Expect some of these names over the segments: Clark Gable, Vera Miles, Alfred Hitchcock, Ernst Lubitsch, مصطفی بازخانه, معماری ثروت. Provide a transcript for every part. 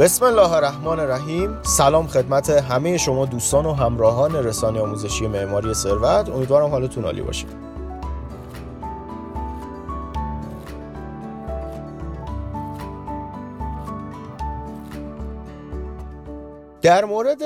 بسم الله الرحمن الرحیم. سلام خدمت همه شما دوستان و همراهان رسانه آموزشی معماری ثروت. امیدوارم حالتون عالی باشه. در مورد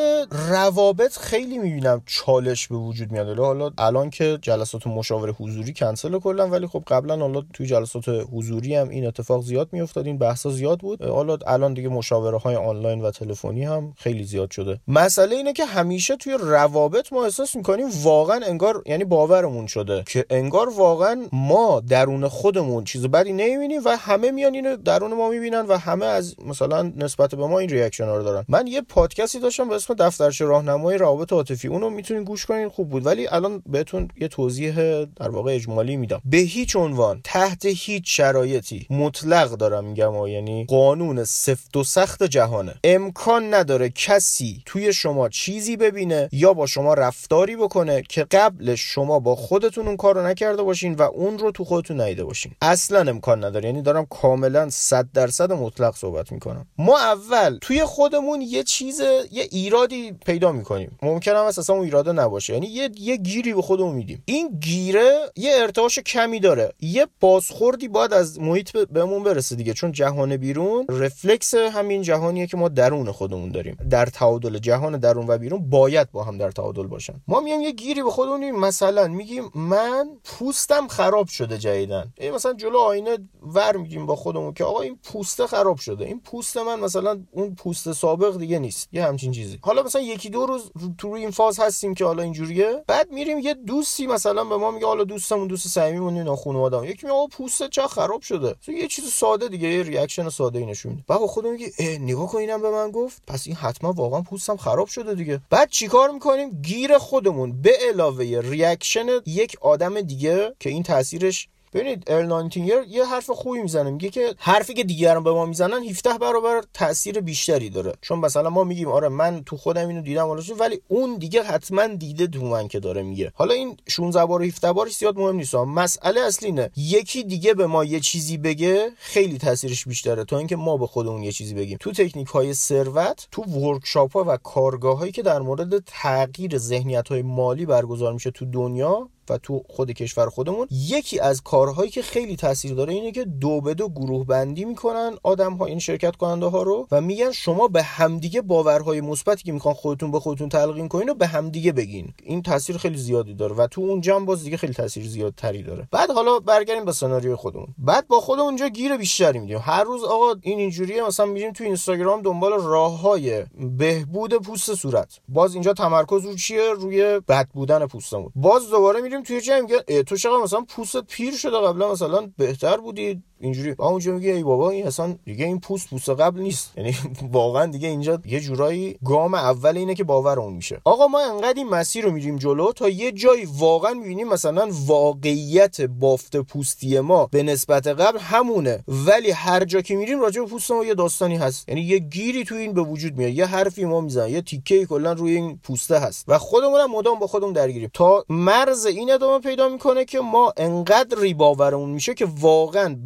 روابط خیلی میبینم چالش به وجود میاد. حالا الان که جلسات مشاوره حضوری کنسل کلا، ولی خب قبلا حالا توی جلسات حضوری هم این اتفاق زیاد میافتاد، این بحثا زیاد بود. حالا الان دیگه مشاوره های آنلاین و تلفنی هم خیلی زیاد شده. مسئله اینه که همیشه توی روابط ما احساس میکنیم واقعا انگار، یعنی باورمون شده که انگار واقعا ما درون خودمون چیز بدی نمیبینیم و همه میان اینو درون ما میبینن و همه از مثلا نسبت به ما این ریاکشن ها رو دارن. من یه پادکست داشتم به اسم دفترچه راهنمای روابط عاطفی، اونو میتونین گوش کنین، خوب بود. ولی الان بهتون یه توضیح در واقع اجمالی میدم. به هیچ عنوان، تحت هیچ شرایطی، مطلق دارم میگم، یعنی قانون سفت و سخت جهانه، امکان نداره کسی توی شما چیزی ببینه یا با شما رفتاری بکنه که قبل شما با خودتون اون کارو نکرده باشین و اون رو تو خودتون ندیده باشین. اصلا امکان نداره. یعنی دارم کاملا 100% مطلق صحبت میکنم. ما اول توی خودمون یه چیز، یه ایرادی پیدا میکنیم، ممکنه هم اساسا اون ایراده نباشه، یعنی یه گیری به خودمون میدیم. این گیره یه ارتعاش کمی داره، یه بازخوردی باید از محیط بهمون برسه دیگه، چون جهان بیرون رفلکس همین جهانیه که ما درون خودمون داریم. در تعادل، جهان درون و بیرون باید با هم در تعادل باشن. ما میایم یه گیری به خودمون میدیم، مثلا میگیم من پوستم خراب شده جدیدن، مثلا جلو آینه ور میگیم با خودمون که آقا این پوسته خراب شده، این پوست من مثلا اون پوست سابق دیگه نیست، همچین چیزی. حالا مثلا یکی دو روز تو این فاز هستیم که حالا اینجوریه. بعد میریم یه دوستی مثلا به ما میگه، حالا دوستمون، دوست صمیمیمون، اینا خانواده‌ام، یکی میگه آقا پوستت چرا خراب شده، یه چیز ساده دیگه، یه ریاکشن ساده ای نشون میده. بعد خودمون میگه نگاه کن اینم به من گفت، پس این حتما واقعا پوستم خراب شده دیگه. بعد چیکار میکنیم؟ گیر خودمون به علاوه ریاکشن یک آدم دیگه که این تاثیرش، ببینید ارلانتینگر یه حرف خوبی میزنه، میگه که حرفی که دیگران به ما میزنن 17 برابر تاثیر بیشتری داره. چون مثلا ما میگیم آره من تو خودم اینو دیدم ولی اون دیگه حتما دیده تو من که داره میگه. حالا این 16 بار و 17 بارش زیاد مهم نیست، مسئله اصلی اینه یکی دیگه به ما یه چیزی بگه خیلی تاثیرش بیشتره تا اینکه ما به خودمون یه چیزی بگیم. تو تکنیک های ثروت، تو ورکشاپ ها و کارگاه هایی که در مورد تغییر ذهنیت های مالی برگزار میشه تو دنیا و تو خود کشور خودمون، یکی از کارهایی که خیلی تاثیر داره اینه که دو به دو گروه بندی میکنن آدم‌ها، این شرکت کننده ها رو، و میگن شما به همدیگه باورهای مثبتی که میخوان خودتون به خودتون تلقین کنین و به همدیگه بگین. این تاثیر خیلی زیادی داره و تو اون جنب باز دیگه خیلی تاثیر زیادتری داره. بعد حالا برگردیم به سناریوی خودمون. بعد با خودمون اونجا گیر بیشتری میدیم. هر روز آقا این اینجوریه، مثلا میریم تو اینستاگرام دنبال راههای بهبود پوست صورت. باز اینجا تمرکز رو چیه؟ روی بد بودن پوستمون. باز دوباره میریم توی جایی میگه تو چرا مثلا پوستت پیر شده، قبلا مثلا بهتر بودی اینجوری. اونجا میگه ای بابا این اصلا دیگه این پوست قبل نیست. یعنی واقعا دیگه اینجا یه جورایی گام اول اینه که باورمون میشه آقا ما انقدر این مسیر رو میریم جلو تا یه جایی واقعا میبینیم مثلا واقعیت بافت پوستی ما به نسبت قبل همونه، ولی هر جا که میریم راجع به پوستمون یه داستانی هست، یعنی یه گیری تو این به وجود میاد، یه حرفی ما میزنن، یه تیکه‌ای کلا روی این پوسته هست و خودمون هم مدام با خودمون درگیریم تا مرز این ادامه پیدا میکنه که ما انقدر باورمون میشه که واقعا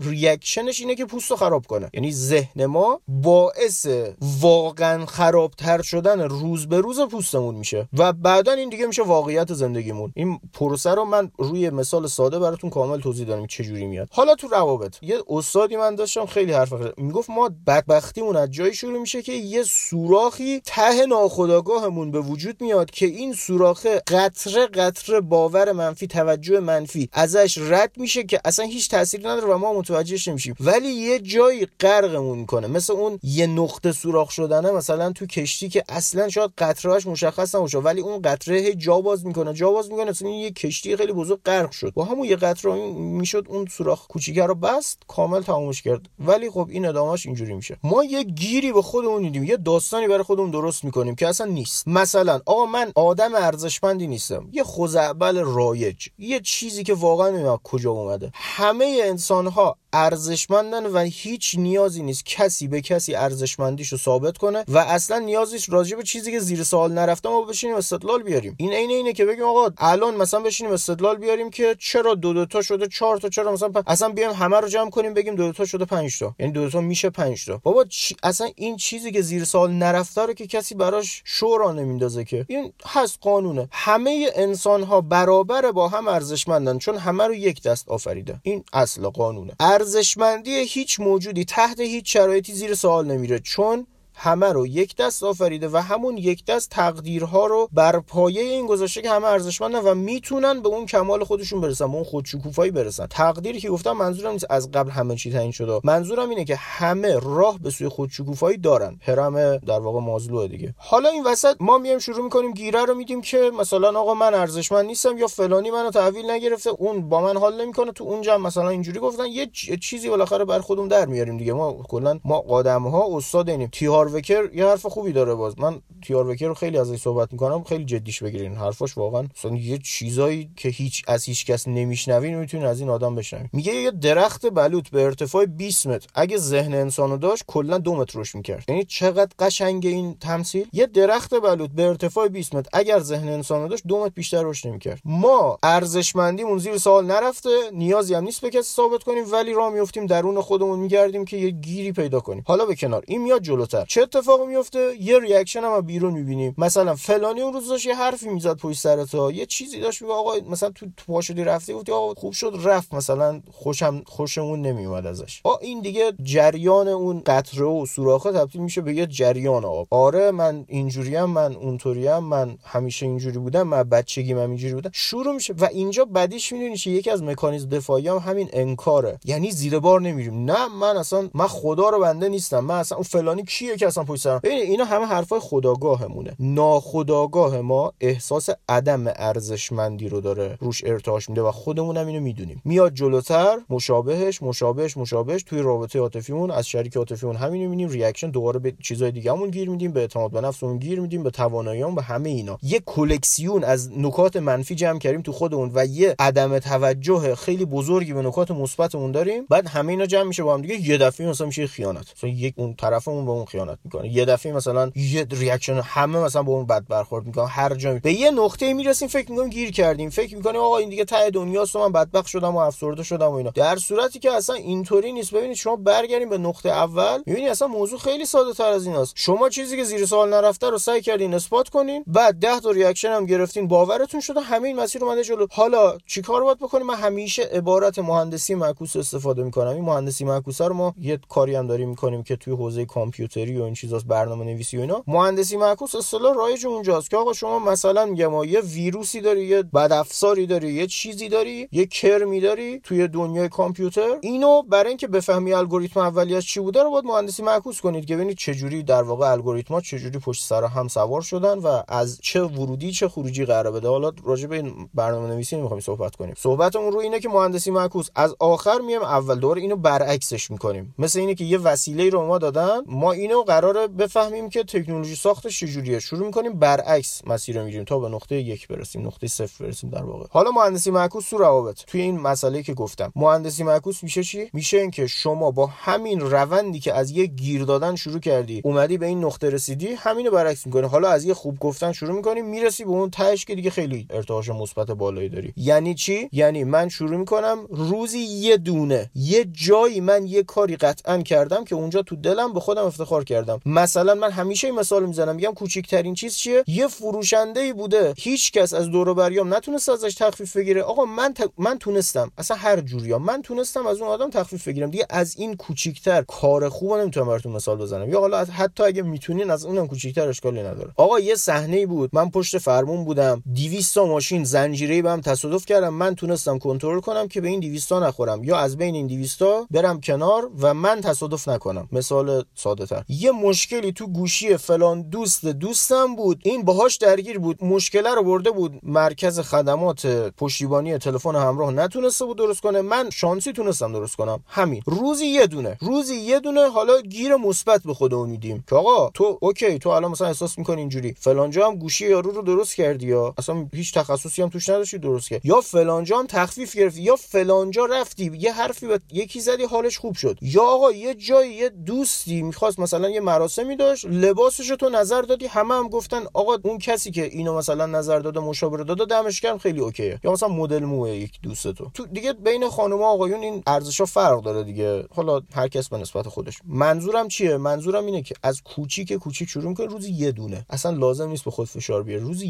ریاکشنش اینه که پوستو خراب کنه. یعنی ذهن ما باعث واقعا خرابتر شدن روز به روز پوستمون میشه و بعدا این دیگه میشه واقعیت زندگیمون. این پروسه رو من روی مثال ساده براتون کامل توضیح دادم چه جوری میاد. حالا تو روابط یه استادی من داشتم خیلی حرف میگفت ما بدبختیمون از جایی شروع میشه که یه سوراخی ته ناخودآگاهمون به وجود میاد که این سوراخه قطره قطره باور منفی، توجه منفی ازش رد میشه که اصلا هیچ تأثیری نداره و ما متوجهش نمیشیم، ولی یه جایی غرقمون میکنه. مثل اون یه نقطه سوراخ شدنه مثلا تو کشتی که اصلا شاید قطرهاش مشخص نباشه ولی اون قطره جا باز میکنه مثلا یه کشتی خیلی بزرگ غرق شد، با همون یه قطره میشد اون سوراخ کوچیکه رو بست، کامل تمومش کرد. ولی خب این ادامهش اینجوری میشه، ما یه گیری به خودمون میدیم، یه داستانی برای خودمون درست میکنیم که اصلا نیست. مثلا آقا من آدم ارزشمندی نیستم، یه خزعبل مستقبل رایج، یه چیزی که واقعا نمی‌دونم کجا اومده. همه انسان‌ها ارزشمندن و هیچ نیازی نیست کسی به کسی ارزشمندیشو ثابت کنه و اصلا نیازی نیست راجع به چیزی که زیر سوال نرفته ما بشینیم استدلال بیاریم. این اینه که بگیم آقا الان مثلا بشینیم استدلال بیاریم که چرا دو تا شده 4 تا، چرا مثلا اصلا بیایم همه رو جمع کنیم بگیم دو تا شده 5 تا، یعنی دو تا میشه 5 تا. بابا اصلا این چیزی که زیر سوال نرفته رو که کسی براش شورا نمیندازه که، این هست قانونه. همه انسان‌ها برابر با هم ارزشمندن چون همه رو یک دست آفریده. این اصل قانونه. ارزشمندی هیچ موجودی تحت هیچ شرایطی زیر سوال نمیره چون همه رو یک دست آفریده و همون یک دست تقدیرها رو بر پایه این گذاشته که همه ارزشمندن و میتونن به اون کمال خودشون برسن، به اون خودشکوفایی برسن. تقدیر که گفتم منظورم نیست از قبل همه چی تعیین شده، منظورم اینه که همه راه به سوی خودشکوفایی دارن. هرم در واقع مازلوه دیگه. حالا این وسط ما میایم شروع میکنیم گیره رو میدیم که مثلا آقا من ارزشمند نیستم یا فلانی منو تحویل نگرفته، اون با من حال نمیکنه، تو اون جمع مثلا اینجوری گفتن، یه چیزی بالاخره بر خودمون در میاریم دیگه. ما کلا ما آدم‌ها استاد اینیم. وکر یه حرف خوبی داره، باز من تیاروکر رو خیلی ازش صحبت میکنم، خیلی جدیش بگیرین حرفاش، واقعا مثلا یه چیزایی که هیچ کس نمیشنوین میتونین از این آدم بشنوین. میگه یه درخت بلوط به ارتفاع 20 متر اگه ذهن انسانو داشت کلا 2 متر روش میکرد. یعنی چقدر قشنگه این تمثیل. یه درخت بلوط به ارتفاع 20 متر اگر ذهن انسانو داشت 2 متر بیشتر روش نمیکرد. ما ارزشمندیمون زیر سوال نرفته، نیازی هم نیست به کسی ثابت کنیم، ولی راه میافتیم درون خودمون میگردیم که یه گیری پیدا کنیم. حالا به کنار این میاد جلوتر چه اتفاقی میفته؟ یه ریاکشن هم بیرون میبینیم. مثلا فلانی اون روز داشت یه حرفی میزد پشت سرت، یه چیزی داشت میگه آقا مثلا تو پا شدی رفتی، گفتی آقا خوب شد رفت، مثلا خوشمون نمیومد ازش. این دیگه جریان اون قطره و سوراخه تبدیل میشه به یه جریان آب. آره من اینجوریم، من اونطوریم، من همیشه اینجوری بودم، من بچگیم اینجوری بودم، شروع میشه. و اینجا بعدش میدونی چه یکی از مکانیزم دفاعی هم همین انکاره. یعنی زیر بار نمیریم، نه من اصلا من خدا رو بنده نیستم، من اصلا اون فلانی کیه که اصلا پشت سرم. ببین اینا همه حرفای خودآگاهمونه. ناخودآگاه ما احساس عدم ارزشمندی رو داره روش ارتعاش میده و خودمون هم اینو میدونیم. میاد جلوتر مشابهش توی رابطه عاطفیمون، از شریک عاطفیمون همینو میبینیم، ریاکشن دوباره به چیزای دیگه‌مون گیر میدیم، به اعتماد به نفسمون گیر میدیم، به توانایی‌مون، به همه اینا. یه کلکسیون از نکات منفی جمع کردیم تو خودمون و یه عدم توجه خیلی بزرگی به نکات مثبتمون داریم. بعد همه اینا جمع میشه با هم دیگه، یه دفعه مثلا میشه خیانت. مثلا یک اون طرفمون به اون خیانت میکنه، یه دفعه مثلا یه ریاکشن همه مثلا با اون بد برخورد میکنن. هر جا به یه نقطه میرسیم فکر میکنیم گیر کردیم، فکر میکنیم آقا این دیگه ته دنیاست، من بدبخت شدم و افسرده شدم و اینا، در صورتی که اصلا اینطوری نیست. ببینید شما برگردیم به نقطه اول، میبینید اصلا موضوع خیلی ساده تر از ایناست. شما چیزی که زیر سوال نرفته رو سعی کردین اثبات کنین، بعد 10 تا ریاکشن هم گرفتین، باورتون شده، همین مسیر اومده جلو. حالا چیکار باید بکنیم؟ من همیشه عبارت مهندسی معکوس استفاده میکنم. این مهندسی معکوس رو ما یه کاری هم داریم میکنیم که توی حوزه کامپیوتری و این چیزاست، برنامه‌نویسی و اینا، مهندسی معکوس اصطلاح رایج اونجاست که آقا شما مثلا میگم یه ویروسی داری، یه بدافزاری داری، یه چیزی داری، یه کرمی داری توی دنیای کامپیوتر، اینو برای اینکه بفهمی الگوریتم اولیه‌اش چی بوده رو باید مهندسی معکوس کنید که ببینید چه جوری در واقع الگوریتم‌ها چه جوری پشت سر هم سوار شدن و از چه ورودی چه خروجی قرار بده. حالا راجع به این برنامه‌نویسی نمی‌خوایم صحبت کنیم، صحبتمون رو اینه که مهندسی معکوس از آخر میایم اول، دور اینو برعکسش می‌کنیم. مثل اینه که یه وسیله‌ای رو ما دادن، ما اینو قراره بفهمیم که تکنولوژی ساختش چجوریه، شروع می‌کنیم برعکس مسیر رو می‌ریم تا به نقطه 1 برسیم، نقطه 0 برسیم در واقع. حالا مهندسی معکوس تو روابط، توی این مسئله که گفتم، مهندسی معکوس میشه چی؟ میشه اینکه شما با همین روندی که از یه گیر دادن شروع کردی، اومدی به این نقطه رسیدی، همینو برعکس می‌کنی. حالا از یه خوب گفتن شروع می‌کنی، میرسی به اون تهش که دیگه خیلی ارتعاش مثبت بالایی داری. یعنی چی؟ یعنی من شروع می‌کنم روزی یه دونه، یه جایی من یه کاری قطعاً کردم که اونجا تو دلم به خودم افتخار کردم. مثلا من همیشه این مثال میزنم، میگم کوچکترین چیز چیه؟ یه فروشنده‌ای بوده، هیچ کس از دور و بریام نتونست ازش تخفیف بگیره، آقا من تونستم، اصلا هر جوریا من تونستم از اون آدم تخفیف بگیرم دیگه. از این کوچیک‌تر کار خوبو نمیتونم براتون مثال بزنم، یا حالا حتی اگه میتونین از اونم کوچیک‌تر اشکالی نداره. آقا یه صحنه‌ای بود، من پشت فرمون بودم، 200 تا ماشین زنجیره‌ای بهم تصادف کردم، من تونستم کنترل کنم که به این 200 تا نخورم یا از بین این 200 تا برم کنار و من تصادف نکنم. مثال ساده‌تر، یه مشکلی تو گوشی فلان دوستم بود، این باهاش درگیر بود، مشکله رو برده بود مرکز خدمات پشتیبانی تلفن همراه، نتونسته بود درست کنه، من شانسی تونستم درست کنم. همین روزی یه دونه حالا گیر مثبت به خودمون میدیم که آقا تو اوکی، تو الان مثلا احساس می‌کنی اینجوری، فلانجا هم گوشی یارو رو درست کردی، یا اصلا هیچ تخصصی هم توش نداشتی درست کردی، یا فلانجا هم تخفیف گرفتی، یا فلانجا رفتی یه حرفی به یکی زدی حالش خوب شد، یا آقا یه جایی یه دوستی می‌خواست مثلا یه مراسمی داشت، لباسش تو نظر دادی، همه هم گفتن آقا اون کسی که اینو مثلا نظر داده مشاوره داده دمش گرم خیلی اوکیه، یا مثلا مدل موه یک دوست تو دیگه بین خانم و آقایون این ارزش‌ها فرق داره دیگه، حالا هر کس به نسبت خودش. منظورم چیه؟ منظورم اینه که از کوچیک شروع می‌کنی، روزی یه دونه، اصلا لازم نیست به خود فشار بیاری، روزی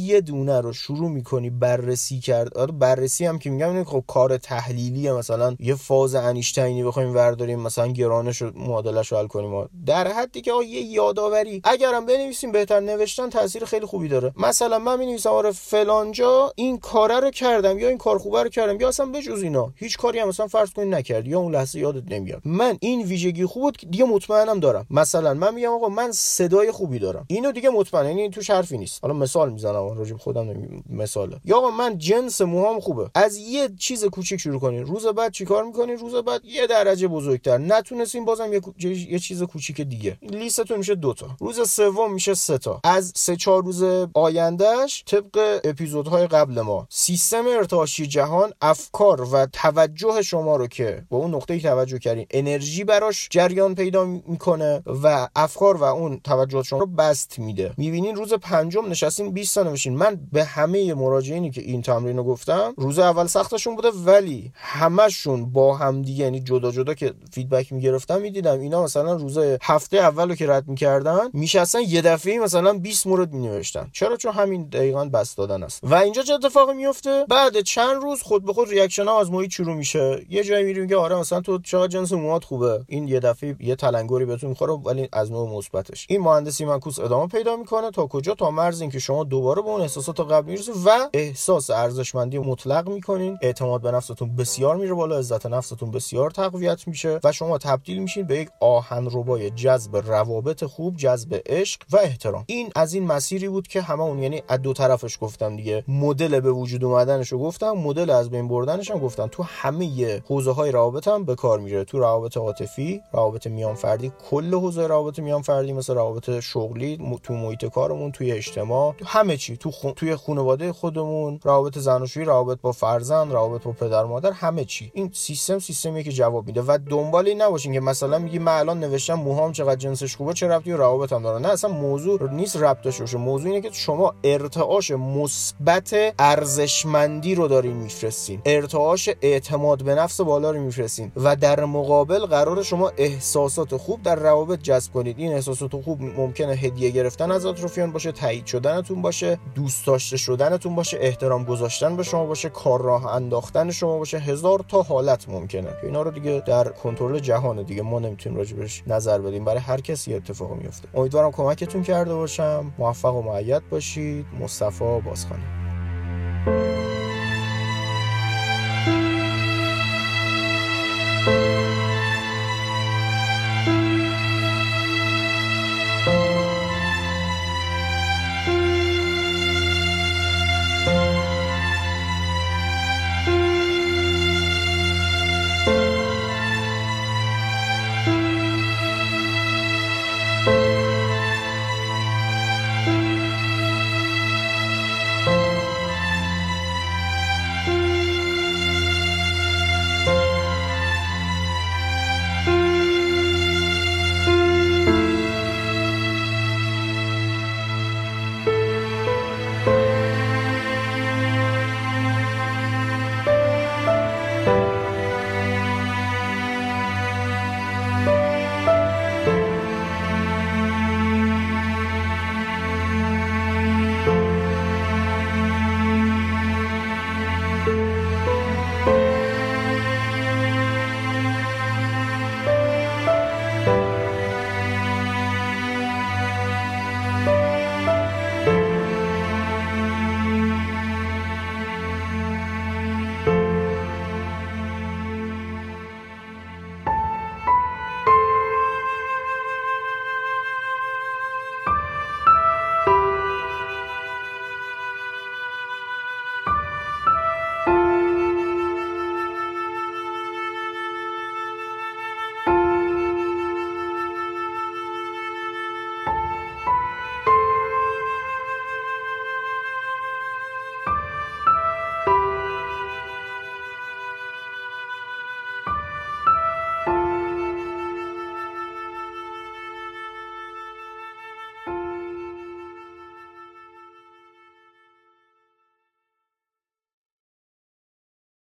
یه دونه رو شروع می‌کنی بررسی کرد. بررسی هم که میگم اینه خب کار تحلیلیه، مثلا یه فاز انیشتینی بخوایم ورداریم مثلا گرانش رو معادله‌اش رو حل کنیم، در حدی که یه یاداوری اگرم بنویسیم بهتر، نوشتن تاثیر خیلی خوبی داره. مثلا من می‌نویسم آره فلانجا این کاره رو کردم، یا این کار خوبه رو کردم، یا اصلا بجز اینا هیچ کاری هم مثلا فرض کن نکردی، یا اون لحظه یادت نمیاد، من این ویژگی خوب بود دیگه مطمئنم دارم. مثلا من میگم آقا من صدای خوبی دارم، اینو دیگه مطمئن، یعنی تو حرفی نیست، حالا مثال میزنم راجع به خودم مثاله، یا آقا من جنس موهام خوبه. از یه چیز کوچیک شروع کنین، روز بعد چیکار میکنین، روز بعد یه درجه بزرگتر، نتونستین بازم یه چیز کوچیک دیگه، لیستتون میشه 2 تا، روز سوم میشه 3 تا، از 3-4 روز آیندهش طبق اپیزودهای قبل ما سیستم ارتعاشی جهان افکار و توجه شما رو که با اون نقطه‌ای توجه کردین انرژی براش جریان پیدا میکنه و افکار و اون توجه شما رو بست میده. میبینین روز 5 نشستین 20 تا نوشین. من به همه مراجعینی که این تمرین رو گفتم روز اول سختشون بوده، ولی همشون با هم دیگه، یعنی جدا جدا که فیدبک میگرفتم میدیدم اینا مثلا روز هفته اولو که رد میکردن میشستن یه دفعه مثلا 20 مورد مینوشتن. چرا؟ چون همین دقیقاً بس دادن است. و اینجا چه اتفاقی میفته؟ بعد چند روز خود به خود ریاکشن آزمایی شروع میشه. یه جایی میری میگه آره مثلا تو چقدر جنس موهات خوبه، این یه دفعه یه تلنگری بهتون میخوره، ولی از نوع مثبتش. این مهندسی معکوس ادامه پیدا میکنه تا کجا؟ تا مرز اینکه شما دوباره به اون احساسات قبلی میرسید و احساس ارزشمندی مطلق میکنین، اعتماد به نفستون بسیار میره بالا، عزت نفستون بسیار تقویت میشه و شما تبدیل میشین به یک آهنربای جذب روابط خوب، جذب عشق و احترام. این از این مسیری بود که همه اون، یعنی از دو طرفش گفتم دیگه، مدل به وجود اومدنشو گفتم، مدل از بین بردنش هم گفتم. تو همه حوزه های روابط هم به کار میره، تو روابط عاطفی، روابط میان فردی، کل حوزه روابط میان فردی مثل روابط شغلی، تو محیط کارمون، توی اجتماع، تو همه چی، توی خانواده خودمون، روابط زناشویی، روابط با فرزند، روابط با پدر مادر، همه چی. این سیستمیه که جواب میده و دنبال این نباشین که مثلا میگی من الان نوشتم موهام چقدر جنسش خوبه چه ربطی به روابطم داره. نه، اصلا موضوع نیست ربطش باشه، موضوع اینه که شما ارتعاش مثبت ارزشمندی رو دارین میفرستین، ارتعاش اعتماد به نفس بالا رو میفرستین و در مقابل قرار شما احساسات خوب در روابط جذب کنید. این احساسات خوب ممکنه هدیه گرفتن از اطرافیان باشه، تایید شدنتون باشه، دوست داشته شدنتون باشه، احترام گذاشتن به شما باشه، کار راه انداختن شما باشه، هزار تا حالت ممکنه. اینا رو دیگه در کنترل جهان دیگه ما نمیتونیم راجبش نظر بدیم، برای هر کسی اتفاق میفته. امیدوارم کمکتون کرده باشم. موفق و مؤید باشید. مصطفی بازخانه.